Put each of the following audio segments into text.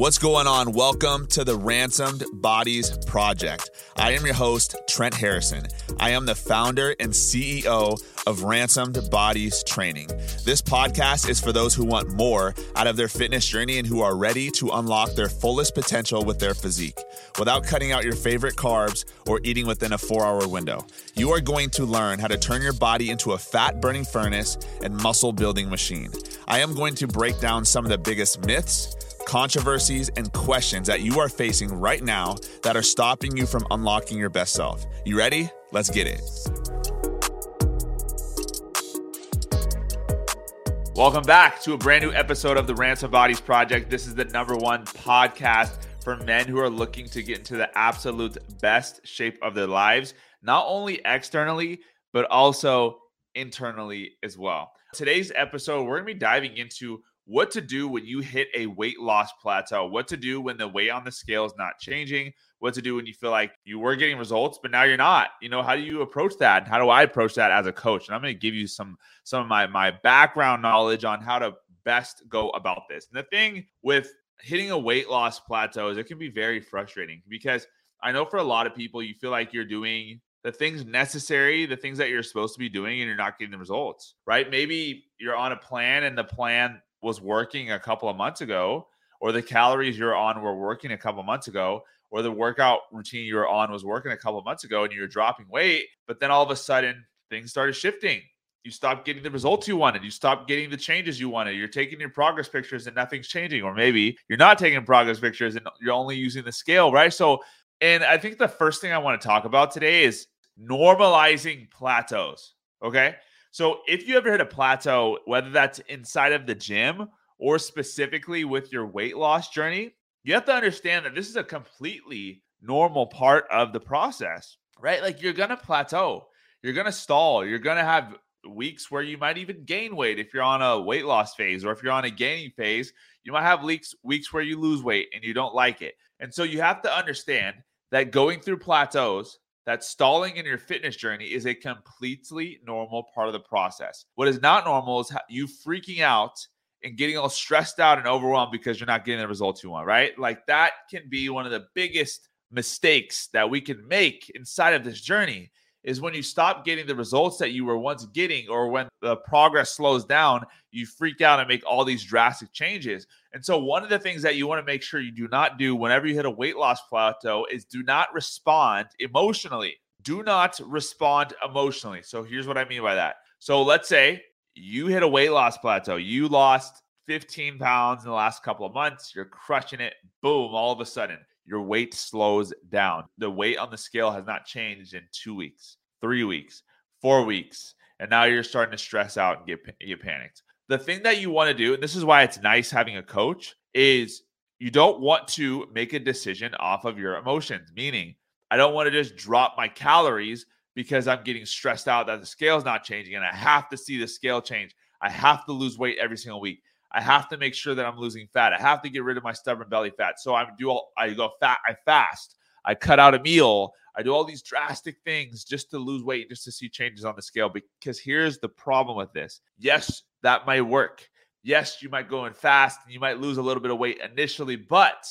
What's going on? Welcome to the Ransomed Bodies Project. I am your host, Trent Harrison. I am the founder and CEO of Ransomed Bodies Training. This podcast is for those who want more out of their fitness journey and who are ready to unlock their fullest potential with their physique without cutting out your favorite carbs or eating within a 4-hour window. You are going to learn how to turn your body into a fat-burning furnace and muscle-building machine. I am going to break down some of the biggest myths, controversies, and questions that you are facing right now that are stopping you from unlocking your best self. You ready? Let's get it. Welcome back to a brand new episode of the Ransomed Bodies Project. This is the #1 podcast for men who are looking to get into the absolute best shape of their lives, not only externally, but also internally as well. Today's episode, we're going to be diving into what to do when you hit a weight loss plateau, what to do when the weight on the scale is not changing, what to do when you feel like you were getting results, but now you're not. You know, how do you approach that? How do I approach that as a coach? And I'm going to give you some of my background knowledge on how to best go about this. And the thing with hitting a weight loss plateau is it can be very frustrating because I know for a lot of people, you feel like you're doing the things necessary, the things that you're supposed to be doing, and you're not getting the results, right? Maybe you're on a plan and the plan was working a couple of months ago, or the calories you're on were working a couple of months ago, or the workout routine you were on was working a couple of months ago and you were dropping weight, but then all of a sudden things started shifting. You stopped getting the results you wanted. You stopped getting the changes you wanted. You're taking your progress pictures and nothing's changing, or maybe you're not taking progress pictures and you're only using the scale, right? And I think the first thing I want to talk about today is normalizing plateaus, okay? So if you ever hit a plateau, whether that's inside of the gym or specifically with your weight loss journey, you have to understand that this is a completely normal part of the process, right? Like you're going to plateau, you're going to stall, you're going to have weeks where you might even gain weight if you're on a weight loss phase, or if you're on a gaining phase, you might have weeks where you lose weight and you don't like it. And so you have to understand that going through plateaus, that stalling in your fitness journey is a completely normal part of the process. What is not normal is you freaking out and getting all stressed out and overwhelmed because you're not getting the results you want, right? Like that can be one of the biggest mistakes that we can make inside of this journey is when you stop getting the results that you were once getting, or when the progress slows down, you freak out and make all these drastic changes. And so one of the things that you want to make sure you do not do whenever you hit a weight loss plateau is do not respond emotionally. Do not respond emotionally. So here's what I mean by that. So let's say you hit a weight loss plateau. You lost 15 pounds in the last couple of months. You're crushing it. Boom, all of a sudden, your weight slows down. The weight on the scale has not changed in 2 weeks, 3 weeks, 4 weeks. And now you're starting to stress out and get panicked. The thing that you want to do, and this is why it's nice having a coach, is you don't want to make a decision off of your emotions. Meaning, I don't want to just drop my calories because I'm getting stressed out that the scale's not changing and I have to see the scale change. I have to lose weight every single week. I have to make sure that I'm losing fat. I have to get rid of my stubborn belly fat. So I fast, I cut out a meal, I do all these drastic things just to lose weight, just to see changes on the scale. Because here's the problem with this. Yes, that might work. Yes, you might go in fast and you might lose a little bit of weight initially, but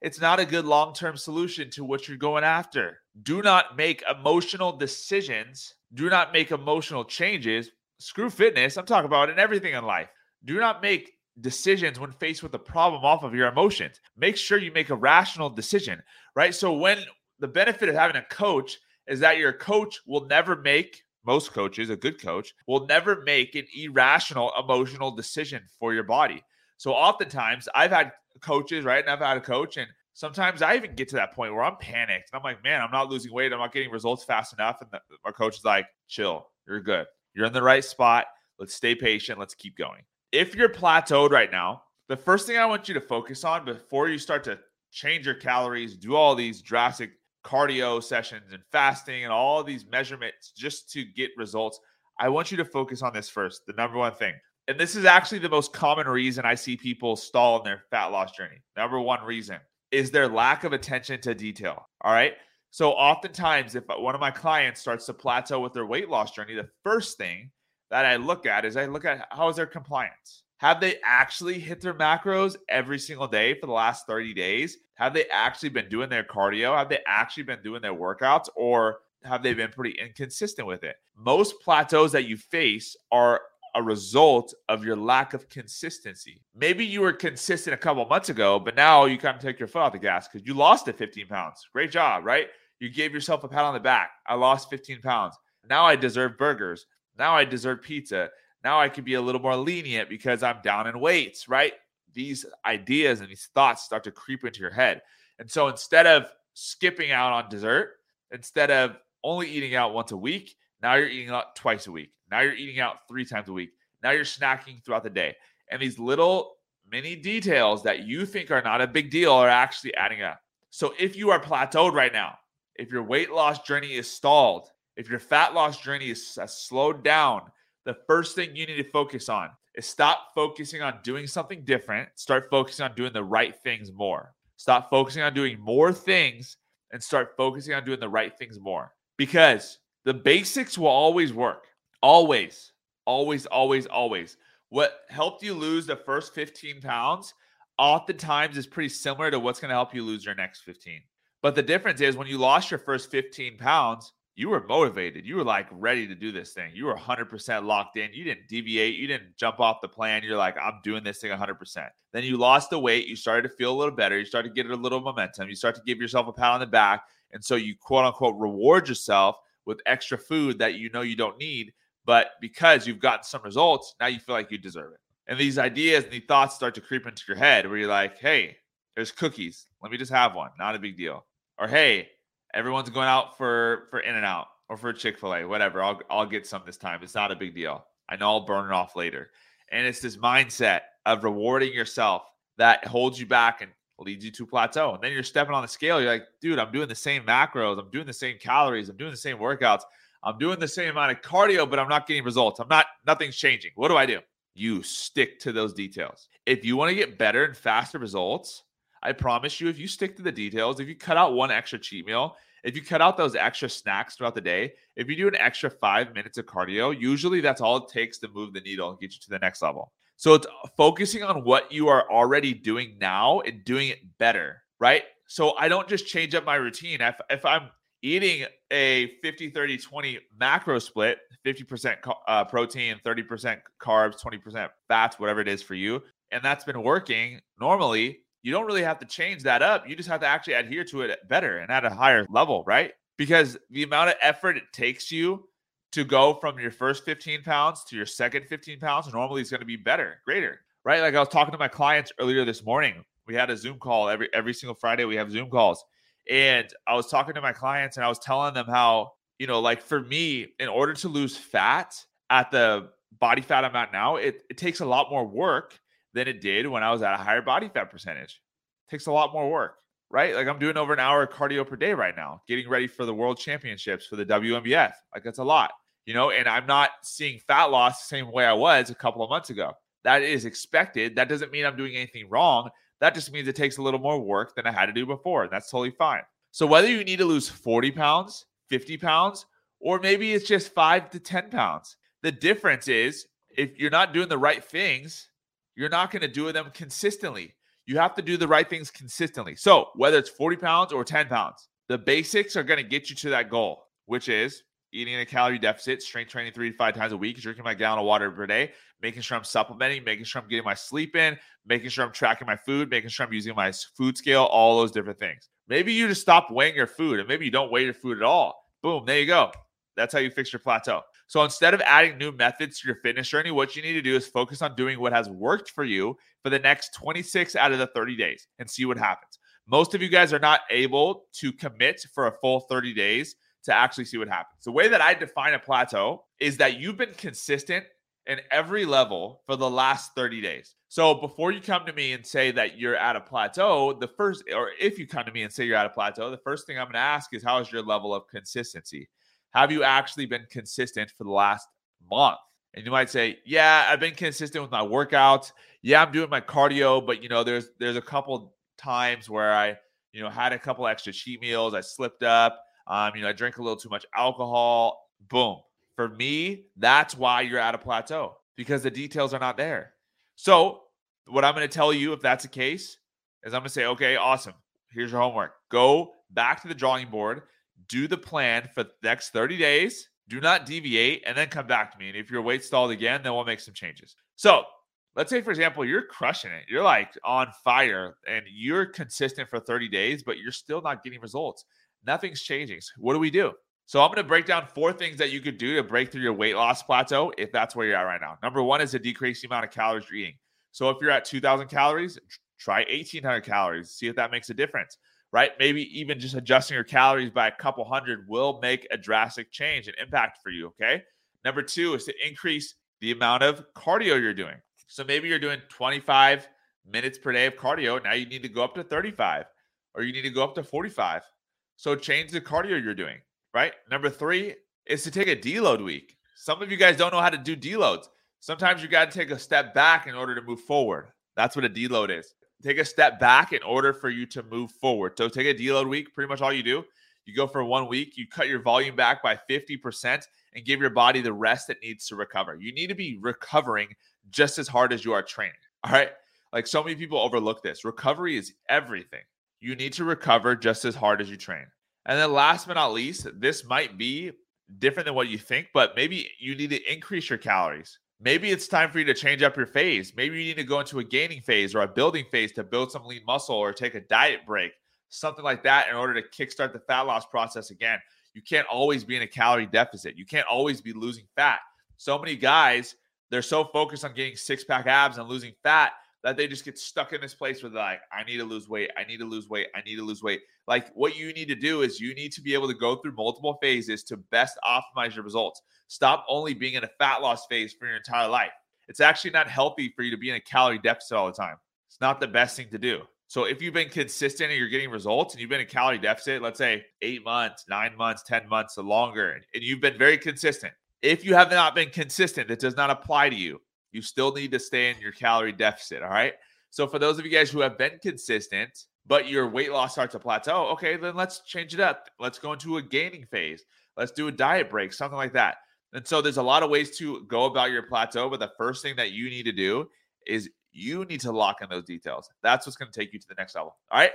it's not a good long-term solution to what you're going after. Do not make emotional decisions. Do not make emotional changes. Screw fitness. I'm talking about in everything in life. Do not make decisions when faced with a problem off of your emotions. Make sure you make a rational decision, right? So when the benefit of having a coach is that your coach will never make, most coaches, a good coach, will never make an irrational emotional decision for your body. So oftentimes I've had coaches, right? And I've had a coach, and sometimes I even get to that point where I'm panicked. And I'm like, man, I'm not losing weight. I'm not getting results fast enough. And our coach is like, chill, you're good. You're in the right spot. Let's stay patient. Let's keep going. If you're plateaued right now, the first thing I want you to focus on before you start to change your calories, do all these drastic cardio sessions and fasting and all these measurements just to get results, I want you to focus on this first, the #1 thing. And this is actually the most common reason I see people stall in their fat loss journey. #1 reason is their lack of attention to detail, all right? So oftentimes if one of my clients starts to plateau with their weight loss journey, the first thing that I look at is how is their compliance? Have they actually hit their macros every single day for the last 30 days? Have they actually been doing their cardio? Have they actually been doing their workouts? Or have they been pretty inconsistent with it? Most plateaus that you face are a result of your lack of consistency. Maybe you were consistent a couple months ago, but now you kind of take your foot off the gas because you lost the 15 pounds. Great job, right? You gave yourself a pat on the back. I lost 15 pounds. Now I deserve burgers. Now I deserve pizza. Now I can be a little more lenient because I'm down in weights, right? These ideas and these thoughts start to creep into your head. And so instead of skipping out on dessert, instead of only eating out once a week, now you're eating out twice a week. Now you're eating out 3 times a week. Now you're snacking throughout the day. And these little mini details that you think are not a big deal are actually adding up. So if you are plateaued right now, if your weight loss journey is stalled, if your fat loss journey is slowed down, the first thing you need to focus on is stop focusing on doing something different. Start focusing on doing the right things more. Stop focusing on doing more things and start focusing on doing the right things more. Because the basics will always work. Always, always, always, always. What helped you lose the first 15 pounds oftentimes is pretty similar to what's going to help you lose your next 15. But the difference is when you lost your first 15 pounds, you were motivated. You were like ready to do this thing. You were 100% locked in. You didn't deviate. You didn't jump off the plan. You're like, I'm doing this thing 100%. Then you lost the weight. You started to feel a little better. You started to get a little momentum. You start to give yourself a pat on the back. And so you quote unquote reward yourself with extra food that you know you don't need. But because you've gotten some results, now you feel like you deserve it. And these ideas and the thoughts start to creep into your head where you're like, hey, there's cookies. Let me just have one. Not a big deal. Or hey, everyone's going out for In-N-Out or for Chick-fil-A, whatever. I'll get some this time. It's not a big deal. I know I'll burn it off later. And it's this mindset of rewarding yourself that holds you back and leads you to a plateau. And then you're stepping on the scale. You're like, dude, I'm doing the same macros. I'm doing the same calories. I'm doing the same workouts. I'm doing the same amount of cardio, but I'm not getting results. Nothing's changing. What do? You stick to those details. If you want to get better and faster results, I promise you, if you stick to the details, if you cut out one extra cheat meal, if you cut out those extra snacks throughout the day, if you do an extra 5 minutes of cardio, usually that's all it takes to move the needle and get you to the next level. So it's focusing on what you are already doing now and doing it better, right? So I don't just change up my routine. If I'm eating a 50-30-20 macro split, 50% protein, 30% carbs, 20% fats, whatever it is for you, and that's been working normally, you don't really have to change that up. You just have to actually adhere to it better and at a higher level, right? Because the amount of effort it takes you to go from your first 15 pounds to your second 15 pounds normally is going to be better, greater, right? Like I was talking to my clients earlier this morning. We had a Zoom call every single Friday. We have Zoom calls. And I was talking to my clients and I was telling them how, like for me, in order to lose fat at the body fat I'm at now, it takes a lot more work than it did when I was at a higher body fat percentage. It takes a lot more work, right? Like I'm doing over an hour of cardio per day right now, getting ready for the world championships for the WMBF. Like that's a lot, and I'm not seeing fat loss the same way I was a couple of months ago. That is expected. That doesn't mean I'm doing anything wrong. That just means it takes a little more work than I had to do before. And that's totally fine. So whether you need to lose 40 pounds, 50 pounds, or maybe it's just 5 to 10 pounds, the difference is if you're not doing the right things, you're not going to do them consistently. You have to do the right things consistently. So whether it's 40 pounds or 10 pounds, the basics are going to get you to that goal, which is eating in a calorie deficit, strength training 3 to 5 times a week, drinking my gallon of water per day, making sure I'm supplementing, making sure I'm getting my sleep in, making sure I'm tracking my food, making sure I'm using my food scale, all those different things. Maybe you just stop weighing your food and maybe you don't weigh your food at all. Boom, there you go. That's how you fix your plateau. So instead of adding new methods to your fitness journey, what you need to do is focus on doing what has worked for you for the next 26 out of the 30 days and see what happens. Most of you guys are not able to commit for a full 30 days to actually see what happens. The way that I define a plateau is that you've been consistent in every level for the last 30 days. So before you come to me and say that you're at a plateau, if you come to me and say you're at a plateau, the first thing I'm going to ask is, how is your level of consistency? Have you actually been consistent for the last month? And you might say, yeah, I've been consistent with my workouts. Yeah, I'm doing my cardio, but there's a couple times where I, had a couple extra cheat meals. I slipped up. I drink a little too much alcohol. Boom. For me, that's why you're at a plateau, because the details are not there. So what I'm going to tell you, if that's the case, is I'm going to say, okay, awesome. Here's your homework. Go back to the drawing board, do the plan for the next 30 days, do not deviate, and then come back to me. And if your weight stalled again, then we'll make some changes. So let's say, for example, you're crushing it. You're like on fire and you're consistent for 30 days, but you're still not getting results. Nothing's changing. So what do we do? So I'm going to break down 4 things that you could do to break through your weight loss plateau if that's where you're at right now. Number 1 is to decrease the amount of calories you're eating. So if you're at 2,000 calories, try 1,800 calories. See if that makes a difference, right? Maybe even just adjusting your calories by a couple hundred will make a drastic change and impact for you, okay? Number 2 is to increase the amount of cardio you're doing. So maybe you're doing 25 minutes per day of cardio. Now you need to go up to 35, or you need to go up to 45. So change the cardio you're doing, right? Number 3 is to take a deload week. Some of you guys don't know how to do deloads. Sometimes you got to take a step back in order to move forward. That's what a deload is. Take a step back in order for you to move forward. So take a deload week. Pretty much all you do, you go for 1 week, you cut your volume back by 50% and give your body the rest it needs to recover. You need to be recovering just as hard as you are training. All right. Like, so many people overlook this. Recovery is everything. You need to recover just as hard as you train. And then last but not least, this might be different than what you think, but maybe you need to increase your calories. Maybe it's time for you to change up your phase. Maybe you need to go into a gaining phase or a building phase to build some lean muscle, or take a diet break, something like that, in order to kickstart the fat loss process again. You can't always be in a calorie deficit. You can't always be losing fat. So many guys, they're so focused on getting six-pack abs and losing fat that they just get stuck in this place where they're like, I need to lose weight. I need to lose weight. I need to lose weight. Like, what you need to do is you need to be able to go through multiple phases to best optimize your results. Stop only being in a fat loss phase for your entire life. It's actually not healthy for you to be in a calorie deficit all the time. It's not the best thing to do. So if you've been consistent and you're getting results and you've been in a calorie deficit, let's say 8 months, 9 months, 10 months or longer, and you've been very consistent. If you have not been consistent, it does not apply to you. You still need to stay in your calorie deficit, all right? So for those of you guys who have been consistent, but your weight loss starts to plateau, okay, then let's change it up. Let's go into a gaining phase. Let's do a diet break, something like that. And so there's a lot of ways to go about your plateau, but the first thing that you need to do is you need to lock in those details. That's what's going to take you to the next level, all right?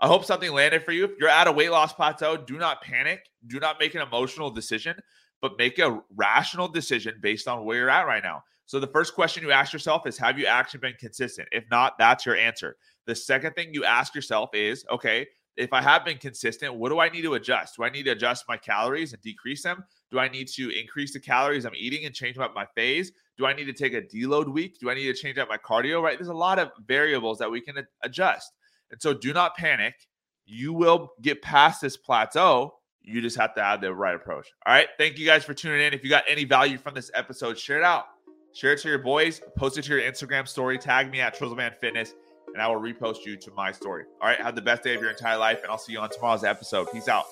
I hope something landed for you. If you're at a weight loss plateau, do not panic. Do not make an emotional decision, but make a rational decision based on where you're at right now. So the first question you ask yourself is, have you actually been consistent? If not, that's your answer. The second thing you ask yourself is, okay, if I have been consistent, what do I need to adjust? Do I need to adjust my calories and decrease them? Do I need to increase the calories I'm eating and change up my phase? Do I need to take a deload week? Do I need to change up my cardio, right? There's a lot of variables that we can adjust. And so do not panic. You will get past this plateau. You just have to have the right approach. All right. Thank you guys for tuning in. If you got any value from this episode, share it out. Share it to your boys. Post it to your Instagram story. Tag me at Trizzleman Fitness, and I will repost you to my story. All right. Have the best day of your entire life, and I'll see you on tomorrow's episode. Peace out.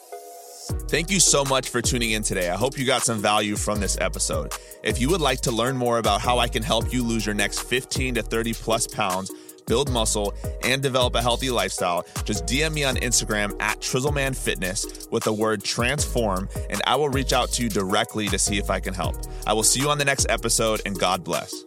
Thank you so much for tuning in today. I hope you got some value from this episode. If you would like to learn more about how I can help you lose your next 15 to 30 plus pounds, build muscle, and develop a healthy lifestyle, just DM me on Instagram at Trizzleman Fitness with the word transform, and I will reach out to you directly to see if I can help. I will see you on the next episode, and God bless.